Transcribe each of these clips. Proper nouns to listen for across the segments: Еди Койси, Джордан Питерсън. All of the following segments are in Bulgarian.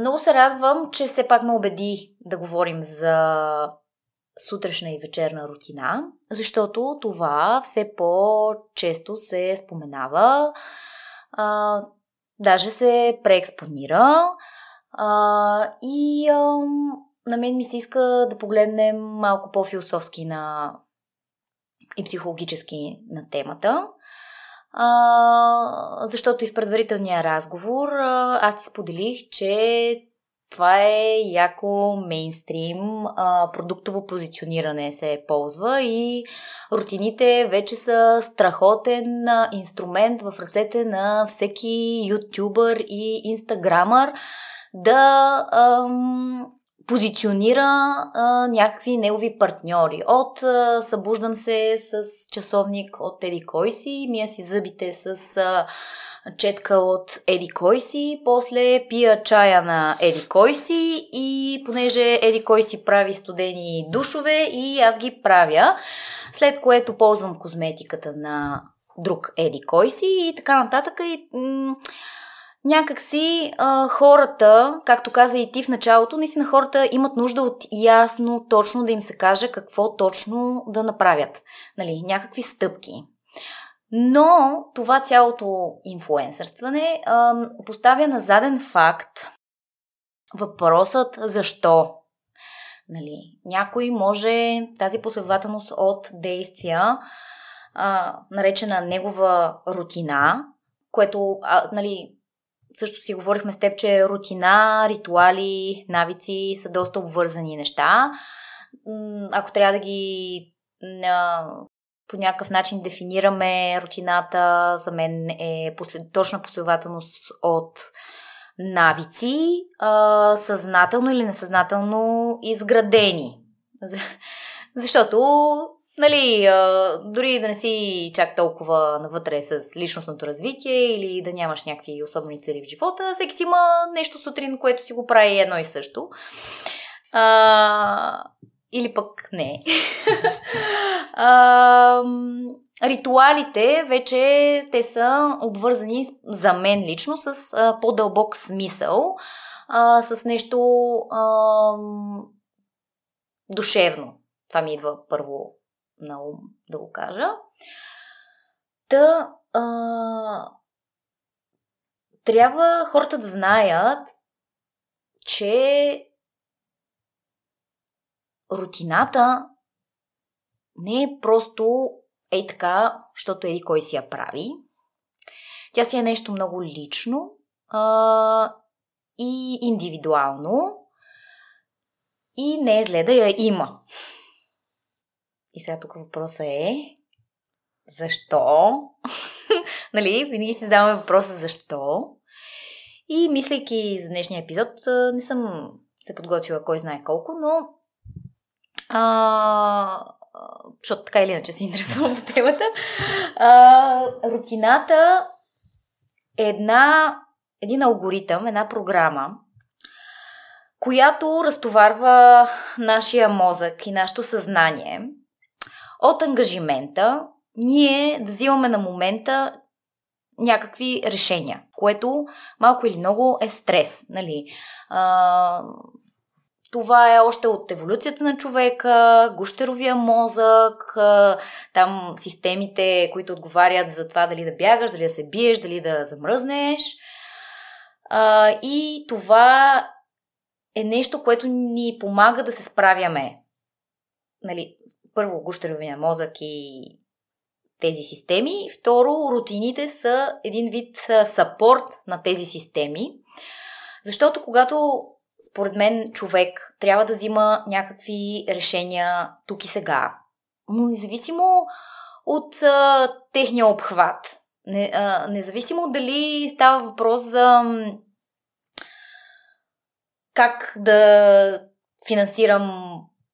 Много се радвам, че все пак ме убеди да говорим за сутрешна и вечерна рутина, защото това все по-често се споменава, даже се преекспонира и на мен ми се иска да погледнем малко по-философски и психологически на темата. Защото и в предварителния разговор аз ти споделих, че това е яко мейнстрим, продуктово позициониране се ползва и рутините вече са страхотен инструмент в ръцете на всеки ютюбър и инстаграмър да позиционира някакви негови партньори. От събуждам се с часовник от Еди Койси, мия си зъбите с четка от Еди Койси, после пия чая на Еди Койси и понеже Еди Койси прави студени душове и аз ги правя, след което ползвам козметиката на друг Еди Койси и така нататък. И някакси хората, както каза и ти в началото, наистина хората имат нужда от ясно, точно да им се каже какво точно да направят. Нали, някакви стъпки. Но това цялото инфлуенсърстване поставя на заден факт въпросът защо. Нали, някой може тази последователност от действия, наречена негова рутина, което, нали, също си говорихме с теб, че рутина, ритуали, навици са доста обвързани неща. Ако трябва да ги по някакъв начин дефинираме, рутината за мен е точна последователност от навици, съзнателно или несъзнателно изградени. Защото, нали, дори да не си чак толкова навътре с личностното развитие или да нямаш някакви особени цели в живота, всеки си има нещо сутрин, което си го прави едно и също. Или пък не. Ритуалите вече те са обвързани за мен лично с по-дълбок смисъл, с нещо душевно. Това ми идва първо на ум да го кажа. Трябва хората да знаят, че рутината не е просто ей така, защото еди кой си я прави. Тя си е нещо много лично и индивидуално и не е зле да я има. И сега тук въпросът е защо? Нали, винаги си задаваме въпроса защо. И мислейки за днешния епизод, не съм се подготвила кой знае колко, но защото така или иначе се интересувам по темата, рутината е един алгоритъм, една програма, която разтоварва нашия мозък и нашето съзнание от ангажимента ние да взимаме на момента някакви решения, което малко или много е стрес. Нали? Това е още от еволюцията на човека, гущеровия мозък, там системите, които отговарят за това дали да бягаш, дали да се биеш, дали да замръзнеш. И това е нещо, което ни помага да се справяме. Нали, първо, гущеровия мозък и тези системи. Второ, рутините са един вид сапорт на тези системи. Защото когато, според мен, човек трябва да взима някакви решения тук и сега, но независимо от техния обхват, независимо дали става въпрос за как да финансирам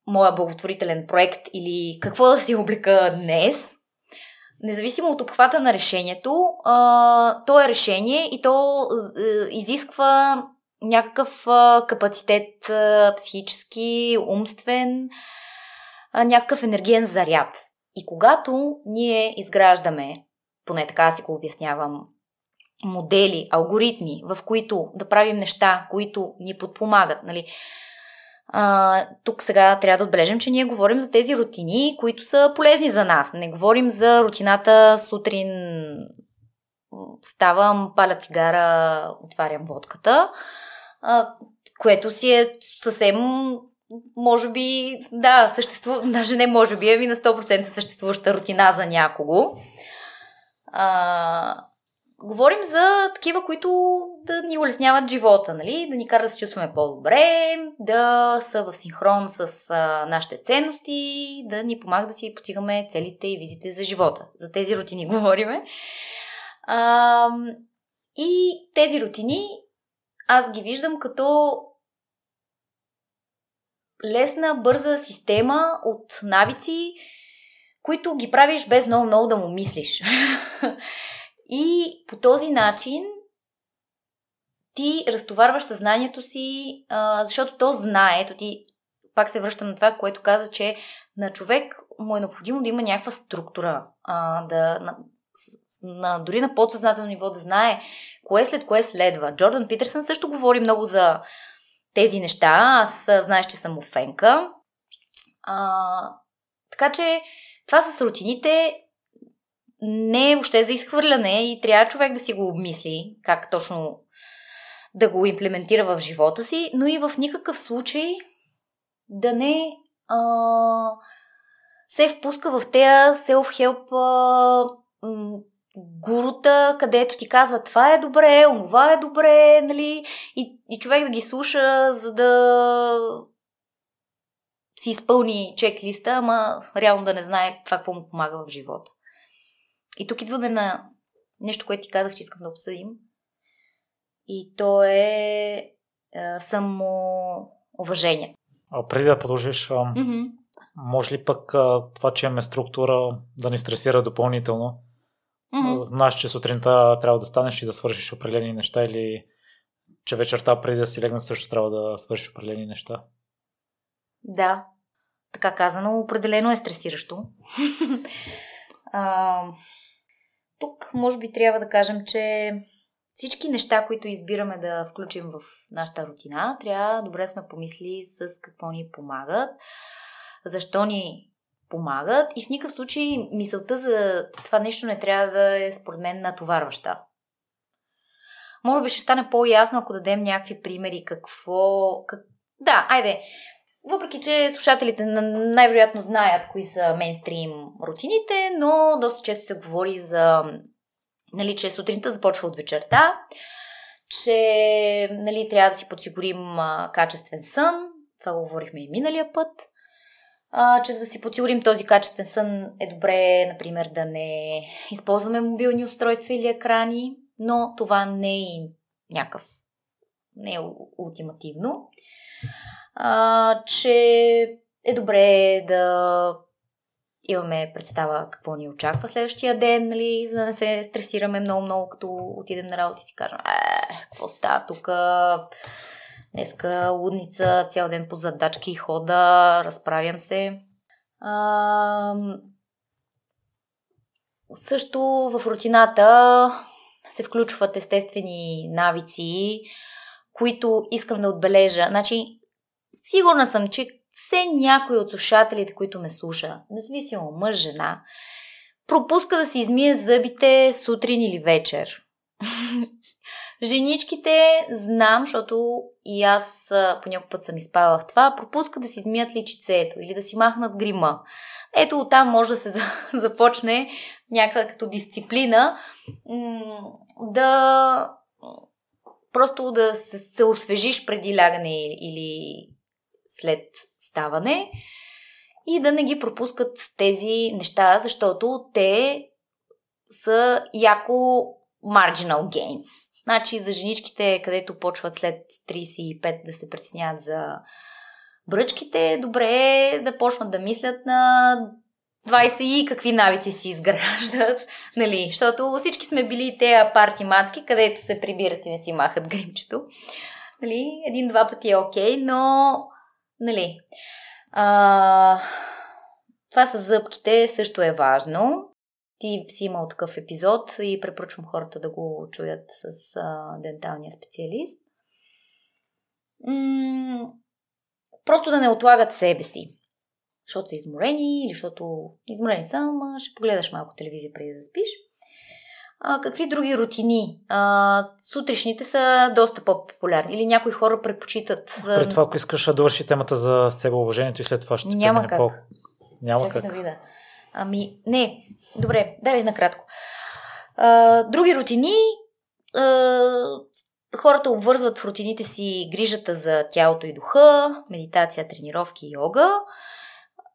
моя благотворителен проект или какво да си облека днес, независимо от обхвата на решението, то е решение и то изисква някакъв капацитет психически, умствен, някакъв енергиен заряд. И когато ние изграждаме, поне така си го обяснявам, модели, алгоритми, в които да правим неща, които ни подпомагат, нали. Тук сега трябва да отбележим, че ние говорим за тези рутини, които са полезни за нас. Не говорим за рутината сутрин ставам, паля цигара, отварям водката, което си е съвсем, може би, да, даже не може би, ами на 100% съществуваща рутина за някого. Говорим за такива, които да ни улесняват живота, нали? Да ни карат да се чувстваме по-добре, да са в синхрон с нашите ценности, да ни помагат да си постигаме целите и визите за живота. За тези рутини говориме. И тези рутини аз ги виждам като лесна, бърза система от навици, които ги правиш без много-много да му мислиш. И по този начин ти разтоварваш съзнанието си, защото то знае. Ето ти, пак се връщам на това, което каза, че на човек му е необходимо да има някаква структура, дори на подсъзнателно ниво да знае кое след кое следва. Джордан Питерсън също говори много за тези неща. Аз знаеш, че съм фенка. Така че това с рутините не е въобще за изхвърляне и трябва човек да си го обмисли как точно да го имплементира в живота си, но и в никакъв случай да не се впуска в тея self-help гурута, където ти казва това е добре, онова е добре, нали? И човек да ги слуша, за да си изпълни чек-листа, ама реално да не знае това какво му помага в живота. И тук идваме на нещо, което ти казах, че искам да обсъдим. И то е самоуважение. Преди да продължиш, може ли пък това, че имаме структура, да ни стресира допълнително? Знаеш, че сутринта трябва да станеш и да свършиш определени неща, или че вечерта преди да си легнеш също трябва да свършиш определени неща? Да, така казано, определено е стресиращо. Тук може би трябва да кажем, че всички неща, които избираме да включим в нашата рутина, трябва добре сме помислили с какво ни помагат, защо ни помагат, и в никакъв случай мисълта за това нещо не трябва да е според мен натоварваща. Може би ще стане по-ясно, ако дадем някакви примери Да, айде. Въпреки че слушателите най-вероятно знаят кои са мейнстрим рутините, но доста често се говори за, нали, че сутринта започва от вечерта, че, нали, трябва да си подсигурим качествен сън, това го говорихме и миналия път, че за да си подсигурим този качествен сън е добре, например, да не използваме мобилни устройства или екрани, но това не е ултимативно. Че е добре да имаме представа какво ни очаква следващия ден, нали, за да не се стресираме много-много, като отидем на работа и си кажем какво става тук, днеска лудница, цял ден по задачки хода, разправям се. Също в рутината се включват естествени навици, които искам да отбележа. Значи, сигурна съм, че все някой от слушателите, които ме слуша, независимо мъж, жена, пропуска да си измие зъбите сутрин или вечер. Женичките знам, защото и аз по някакъв път съм изпала в това, пропуска да си измият личицето или да си махнат грима. Ето оттам може да се започне някаква като дисциплина да... Просто да се освежиш преди лягане или след ставане и да не ги пропускат тези неща, защото те са яко marginal gains. Значи за женичките, където почват след 35 да се притесняват за бръчките, добре е да почнат да мислят на 20 и какви навици си изграждат, нали, защото всички сме били тея парти мацки, където се прибират и не си махат гримчето, нали, един-два пъти е окей, но, нали, това с зъбките също е важно. Ти си имал такъв епизод и препоръчвам хората да го чуят с денталния специалист. Просто да не отлагат себе си. Защото са изморени или защото изморени са, ама ще погледаш малко телевизия преди да спиш. Какви други рутини? Сутрешните са доста по-популярни. Или някои хора предпочитат... Пред това, ако искаш да довърши темата за себеуважението и след това ще премине по... Няма как. Чакай да видя. Ами, не. Добре, давай накратко. Други рутини... Хората обвързват в рутините си грижата за тялото и духа, медитация, тренировки и йога.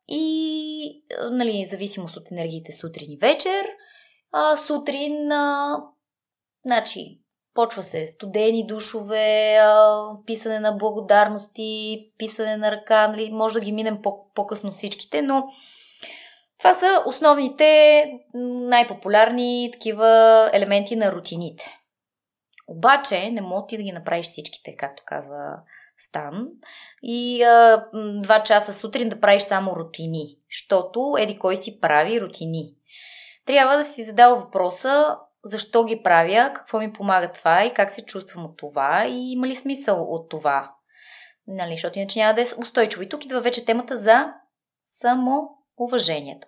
И, нали, зависимост от енергиите сутрин и вечер. Сутрин, значи, почва се студени душове, писане на благодарности, писане на ръка, нали, може да ги минем по-късно всичките, но това са основните, най-популярни такива елементи на рутините. Обаче не мога ти да ги направиш всичките, както казва Стан. И 2 часа сутрин да правиш само рутини, защото еди кой си прави рутини. Трябва да си задава въпроса защо ги правя, какво ми помага това и как се чувствам от това и има ли смисъл от това. Нали, защото иначе няма да е устойчиво. И тук идва вече темата за самоуважението.